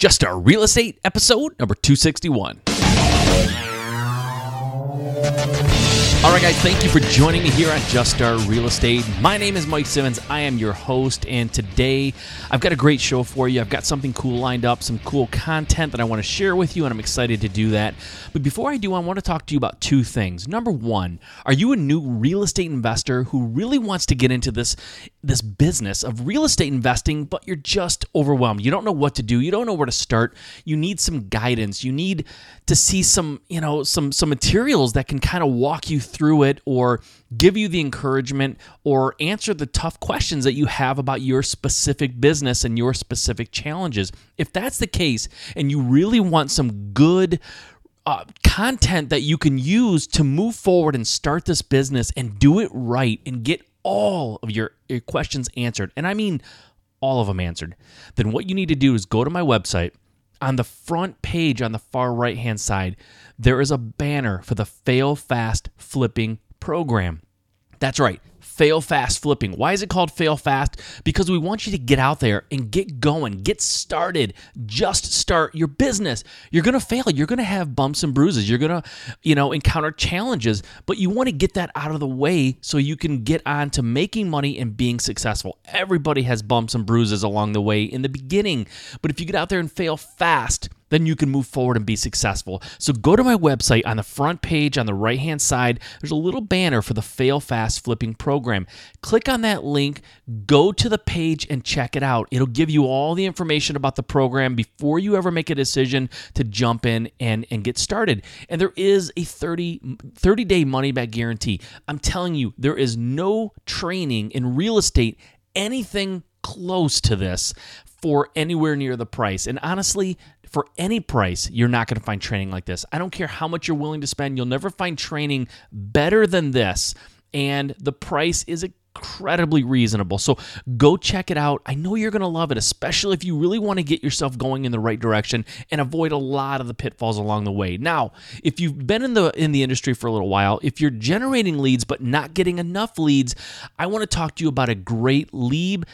Just Our Real Estate, episode number 261. All right, guys, thank you for joining me here on Just Our Real Estate. My name is Mike Simmons. I am your host, and today I've got a great show for you. I've got something cool lined up, some cool content that I want to share with you, and I'm excited to do that. But before I do, I want to talk to you about two things. Number one, are you a new real estate investor who really wants to get into this business of real estate investing, but you're just overwhelmed? You don't know what to do. You don't know where to start. You need some guidance. You need to see some materials that can kind of walk you through it or give you the encouragement or answer the tough questions that you have about your specific business and your specific challenges. If that's the case and you really want some good content that you can use to move forward and start this business and do it right and get all of your questions answered, and I mean all of them answered, then what you need to do is go to my website. On the front page, on the far right-hand side, there is a banner for the Fail Fast Flipping Program. That's right, Fail Fast Flipping. Why is it called Fail Fast? Because we want you to get out there and get going, get started, just start your business. You're going to fail. You're going to have bumps and bruises. You're going to, encounter challenges, but you want to get that out of the way so you can get on to making money and being successful. Everybody has bumps and bruises along the way in the beginning, but if you get out there and fail fast, then you can move forward and be successful. So go to my website. On the front page, on the right-hand side, there's a little banner for the Fail Fast Flipping Program. Click on that link, go to the page, and check it out. It'll give you all the information about the program before you ever make a decision to jump in and get started. And there is a 30-day money-back guarantee. I'm telling you, there is no training in real estate, anything close to this, for anywhere near the price. And honestly, for any price, you're not going to find training like this. I don't care how much you're willing to spend. You'll never find training better than this. And the price is incredibly reasonable. So go check it out. I know you're going to love it, especially if you really want to get yourself going in the right direction and avoid a lot of the pitfalls along the way. Now, if you've been in the industry for a little while, if you're generating leads but not getting enough leads, I want to talk to you about a great lead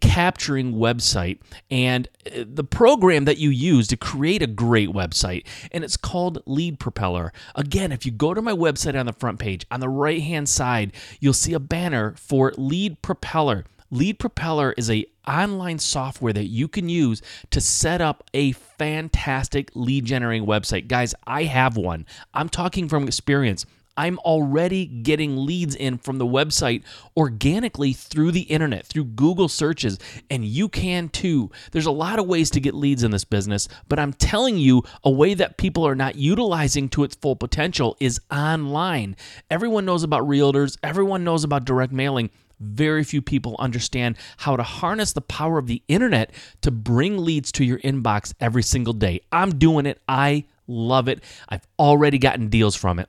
capturing website and the program that you use to create a great website, and it's called Lead Propeller. Again, if you go to my website on the front page, on the right-hand side, you'll see a banner for Lead Propeller. Lead Propeller is an online software that you can use to set up a fantastic lead-generating website. Guys, I have one. I'm talking from experience. I'm already getting leads in from the website organically through the internet, through Google searches, and you can too. There's a lot of ways to get leads in this business, but I'm telling you, a way that people are not utilizing to its full potential is online. Everyone knows about realtors. Everyone knows about direct mailing. Very few people understand how to harness the power of the internet to bring leads to your inbox every single day. I'm doing it. I love it. I've already gotten deals from it.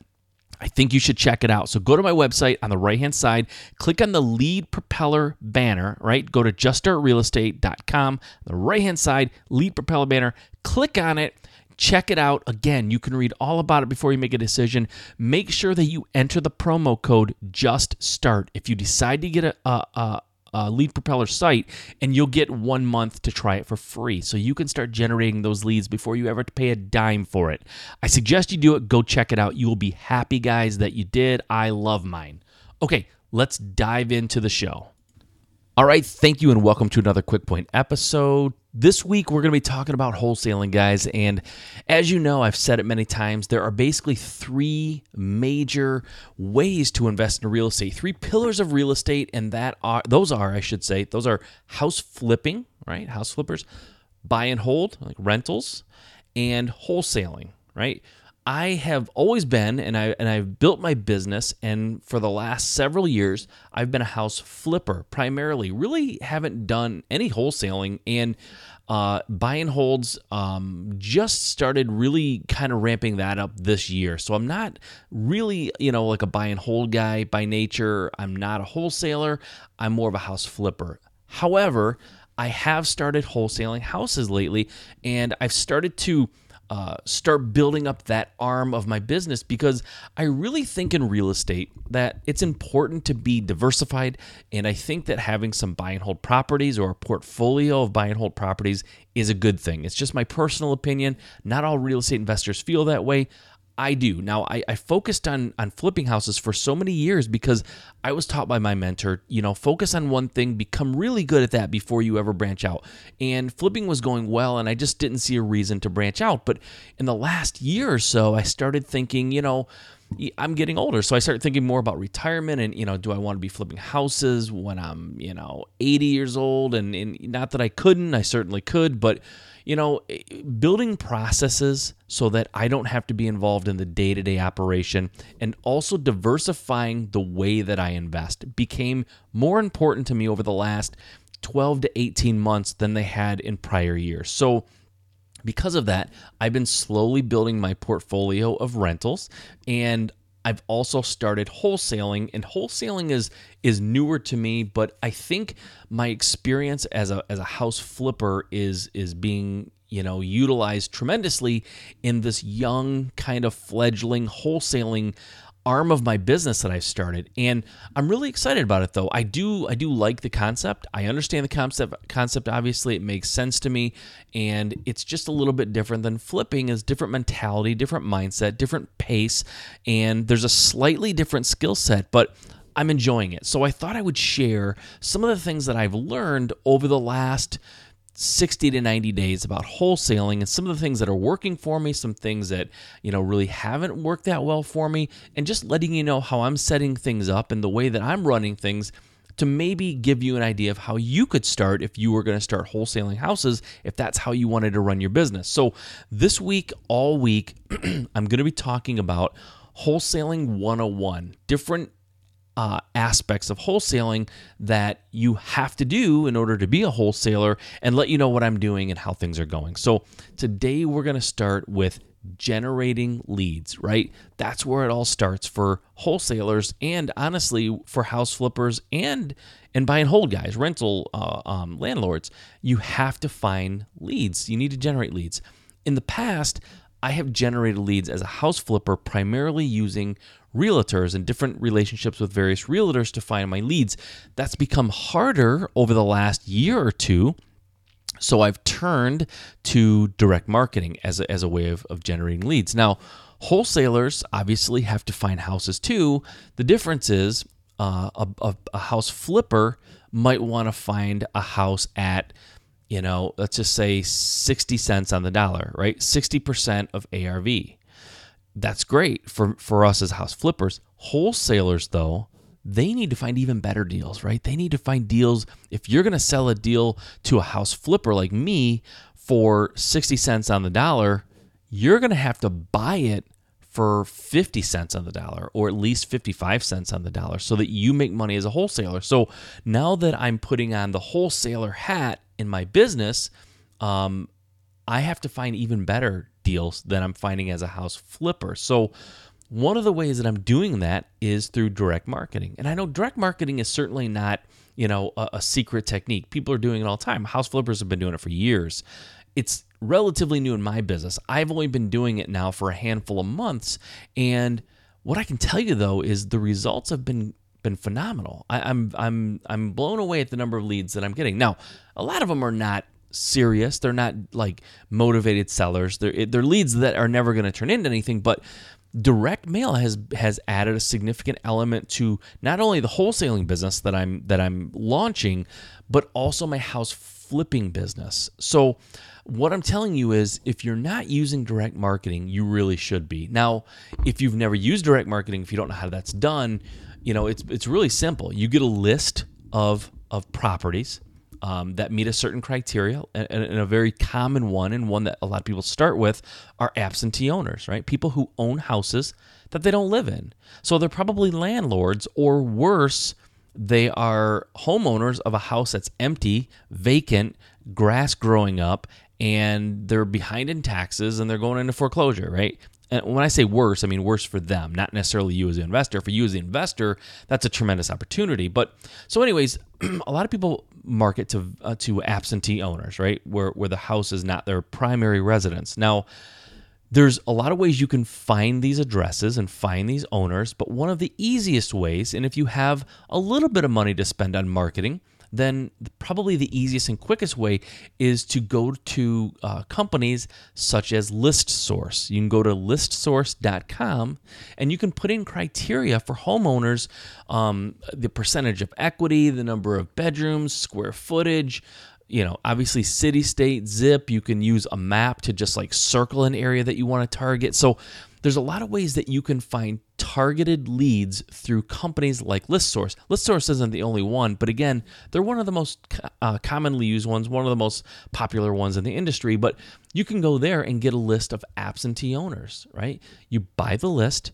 I think you should check it out. So go to my website on the right-hand side, click on the Lead Propeller banner, right? Go to juststartrealestate.com, the right-hand side, Lead Propeller banner, click on it, check it out. Again, you can read all about it before you make a decision. Make sure that you enter the promo code JUSTSTART if you decide to get a Lead Propeller site, and you'll get 1 month to try it for free. So you can start generating those leads before you ever pay a dime for it. I suggest you do it. Go check it out. You will be happy, guys, that you did. I love mine. Okay, let's dive into the show. All right, thank you and welcome to another Quick Point episode. This week, we're going to be talking about wholesaling, guys. And as you know, I've said it many times, there are basically three major ways to invest in real estate, three pillars of real estate, and those are house flipping, right? House flippers, buy and hold, like rentals, and wholesaling, right? I have always been, and I've built my business, and for the last several years, I've been a house flipper primarily. Really haven't done any wholesaling, and buy and holds just started really kind of ramping that up this year. So I'm not really, like a buy and hold guy by nature. I'm not a wholesaler. I'm more of a house flipper. However, I have started wholesaling houses lately, and I've started to start building up that arm of my business, because I really think in real estate that it's important to be diversified. And I think that having some buy and hold properties or a portfolio of buy and hold properties is a good thing. It's just my personal opinion. Not all real estate investors feel that way. I do. Now, I focused on flipping houses for so many years because I was taught by my mentor, focus on one thing, become really good at that before you ever branch out. And flipping was going well, and I just didn't see a reason to branch out. But in the last year or so, I started thinking, I'm getting older. So I started thinking more about retirement and, do I want to be flipping houses when I'm, 80 years old? And not that I couldn't, I certainly could, but building processes so that I don't have to be involved in the day-to-day operation, and also diversifying the way that I invest became more important to me over the last 12 to 18 months than they had in prior years. So because of that, I've been slowly building my portfolio of rentals, and I've also started wholesaling, and wholesaling is newer to me, but I think my experience as a house flipper is being utilized tremendously in this young kind of fledgling wholesaling arm of my business that I've started, and I'm really excited about it. Though I do like the concept. I understand the concept. Obviously, it makes sense to me, and it's just a little bit different than flipping. Is different mentality, different mindset, different pace, and there's a slightly different skill set, but I'm enjoying it. So I thought I would share some of the things that I've learned over the last 60 to 90 days about wholesaling, and some of the things that are working for me, some things that, really haven't worked that well for me, and just letting you know how I'm setting things up and the way that I'm running things to maybe give you an idea of how you could start if you were going to start wholesaling houses, if that's how you wanted to run your business. So this week, all week, I'm going to be talking about wholesaling 101, different aspects of wholesaling that you have to do in order to be a wholesaler, and let you know what I'm doing and how things are going. So today we're going to start with generating leads, right? That's where it all starts for wholesalers, and honestly for house flippers and buy and hold guys, rental landlords. You have to find leads. You need to generate leads. In the past, I have generated leads as a house flipper primarily using realtors and different relationships with various realtors to find my leads. That's become harder over the last year or two, so I've turned to direct marketing as a way of generating leads. Now, wholesalers obviously have to find houses too. The difference is a house flipper might want to find a house at let's just say 60 cents on the dollar, right? 60% of ARV. That's great for us as house flippers. Wholesalers, though, they need to find even better deals, right? They need to find deals. If you're going to sell a deal to a house flipper like me for 60 cents on the dollar, you're going to have to buy it for 50 cents on the dollar, or at least 55 cents on the dollar, so that you make money as a wholesaler. So now that I'm putting on the wholesaler hat in my business, I have to find even better deals than I'm finding as a house flipper. So one of the ways that I'm doing that is through direct marketing. And I know direct marketing is certainly not, a secret technique. People are doing it all the time. House flippers have been doing it for years. It's relatively new in my business. I've only been doing it now for a handful of months. And what I can tell you, though, is the results have been phenomenal. I'm blown away at the number of leads that I'm getting. Now, a lot of them are not serious. They're not like motivated sellers. They're leads that are never going to turn into anything, but direct mail has added a significant element to not only the wholesaling business that I'm launching, but also my house flipping business. So what I'm telling you is, if you're not using direct marketing, you really should be. Now, if you've never used direct marketing, if you don't know how that's done, it's really simple. You get a list of properties that meet a certain criteria, and a very common one, and one that a lot of people start with, are absentee owners, right? People who own houses that they don't live in. So they're probably landlords, or worse, they are homeowners of a house that's empty, vacant, grass growing up, and they're behind in taxes, and they're going into foreclosure, right? And when I say worse, I mean worse for them, not necessarily you as the investor. For you as the investor, that's a tremendous opportunity. But so anyways, a lot of people market to absentee owners, right? Where the house is not their primary residence. Now, There's a lot of ways you can find these addresses and find these owners, but one of the easiest ways, and if you have a little bit of money to spend on marketing, then probably the easiest and quickest way is to go to companies such as ListSource. You can go to listsource.com and you can put in criteria for homeowners, the percentage of equity, the number of bedrooms, square footage, obviously city, state, zip. You can use a map to just like circle an area that you want to target. So there's a lot of ways that you can find targeted leads through companies like ListSource. ListSource isn't the only one, but again, they're one of the most commonly used ones, one of the most popular ones in the industry. But you can go there and get a list of absentee owners, right? You buy the list.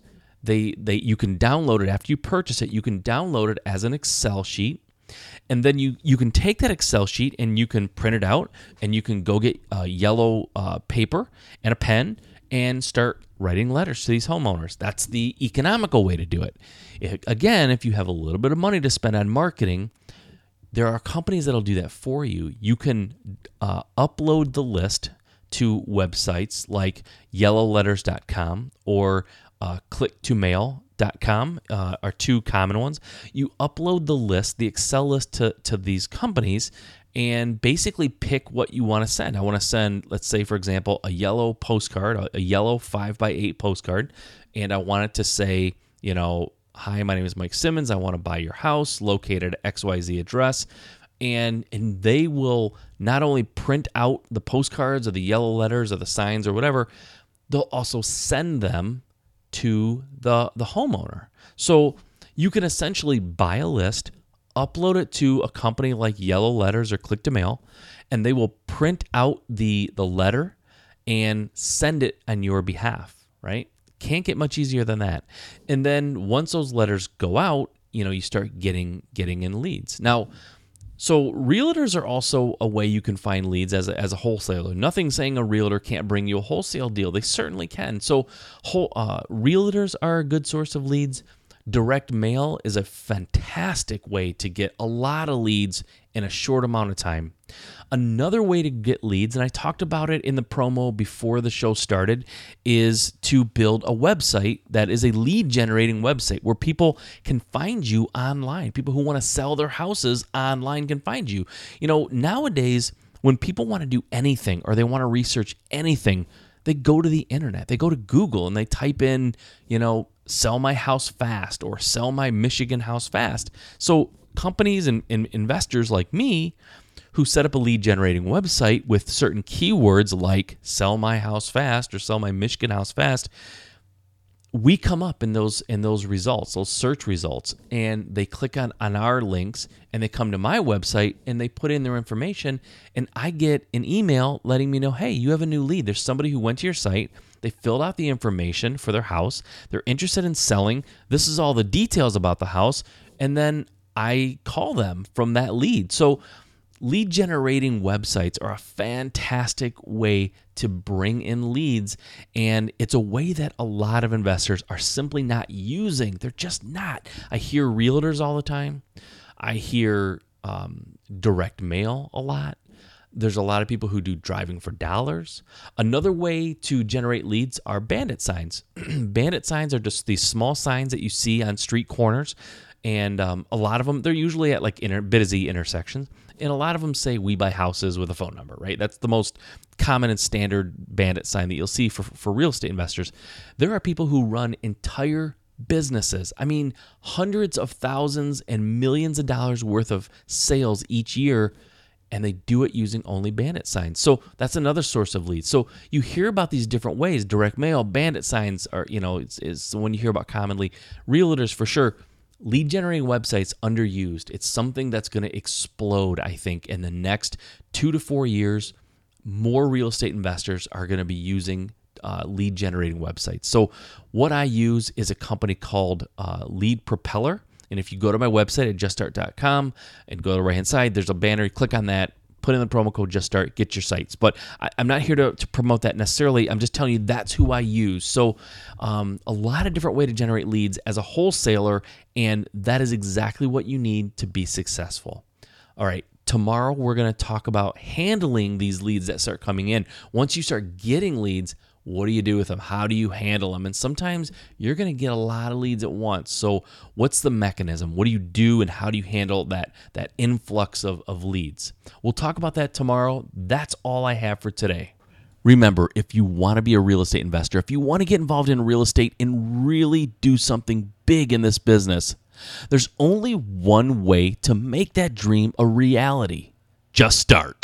You can download it after you purchase it. You can download it as an Excel sheet. And then you can take that Excel sheet and you can print it out and you can go get yellow paper and a pen and start writing letters to these homeowners. That's the economical way to do it. Again, if you have a little bit of money to spend on marketing, there are companies that'll do that for you. You can upload the list to websites like yellowletters.com or Click2Mail.com are two common ones. You upload the list, the Excel list to these companies and basically pick what you want to send. I want to send, let's say, for example, a yellow postcard, a yellow 5x8 postcard, and I want it to say, hi, my name is Mike Simmons. I want to buy your house located at XYZ address. And they will not only print out the postcards or the yellow letters or the signs or whatever, they'll also send them to the homeowner. So you can essentially buy a list, upload it to a company like Yellow Letters or Click2Mail, and they will print out the letter and send it on your behalf, right? Can't get much easier than that. And then once those letters go out, you start getting in leads. Now, so realtors are also a way you can find leads as a wholesaler. Nothing saying a realtor can't bring you a wholesale deal. They certainly can. So realtors are a good source of leads. Direct mail is a fantastic way to get a lot of leads in a short amount of time. Another way to get leads, and I talked about it in the promo before the show started, is to build a website that is a lead generating website where people can find you online. People who want to sell their houses online can find you. Nowadays, when people want to do anything or they want to research anything, they go to the internet, they go to Google and they type in, sell my house fast or sell my Michigan house fast. So companies and investors like me who set up a lead generating website with certain keywords like sell my house fast or sell my Michigan house fast, we come up in those results, those search results, and they click on our links and they come to my website and they put in their information and I get an email letting me know, hey, you have a new lead. There's somebody who went to your site, they filled out the information for their house, they're interested in selling, this is all the details about the house, and then I call them from that lead. So lead generating websites are a fantastic way to bring in leads, and it's a way that a lot of investors are simply not using. They're just not. I hear realtors all the time. I hear direct mail a lot. There's a lot of people who do driving for dollars. Another way to generate leads are bandit signs. Bandit signs are just these small signs that you see on street corners. And a lot of them, they're usually at like busy intersections. And a lot of them say, we buy houses with a phone number, right? That's the most common and standard bandit sign that you'll see for real estate investors. There are people who run entire businesses. I mean, hundreds of thousands and millions of dollars worth of sales each year. And they do it using only bandit signs. So that's another source of leads. So you hear about these different ways, direct mail, bandit signs are, it's the one you hear about commonly. Realtors for sure. Lead generating websites underused. It's something that's going to explode, I think, in the next 2 to 4 years. More real estate investors are going to be using lead generating websites. So what I use is a company called Lead Propeller. And if you go to my website at juststart.com and go to the right-hand side, there's a banner. You click on that, put in the promo code JustStart, get your sites. But I'm not here to promote that necessarily. I'm just telling you that's who I use. So a lot of different ways to generate leads as a wholesaler, and that is exactly what you need to be successful. All right. Tomorrow, we're going to talk about handling these leads that start coming in. Once you start getting leads, What do you do with them? How do you handle them? And sometimes you're going to get a lot of leads at once. So what's the mechanism? What do you do and how do you handle that influx of leads? We'll talk about that tomorrow. That's all I have for today. Remember, if you want to be a real estate investor, if you want to get involved in real estate and really do something big in this business, there's only one way to make that dream a reality. Just start.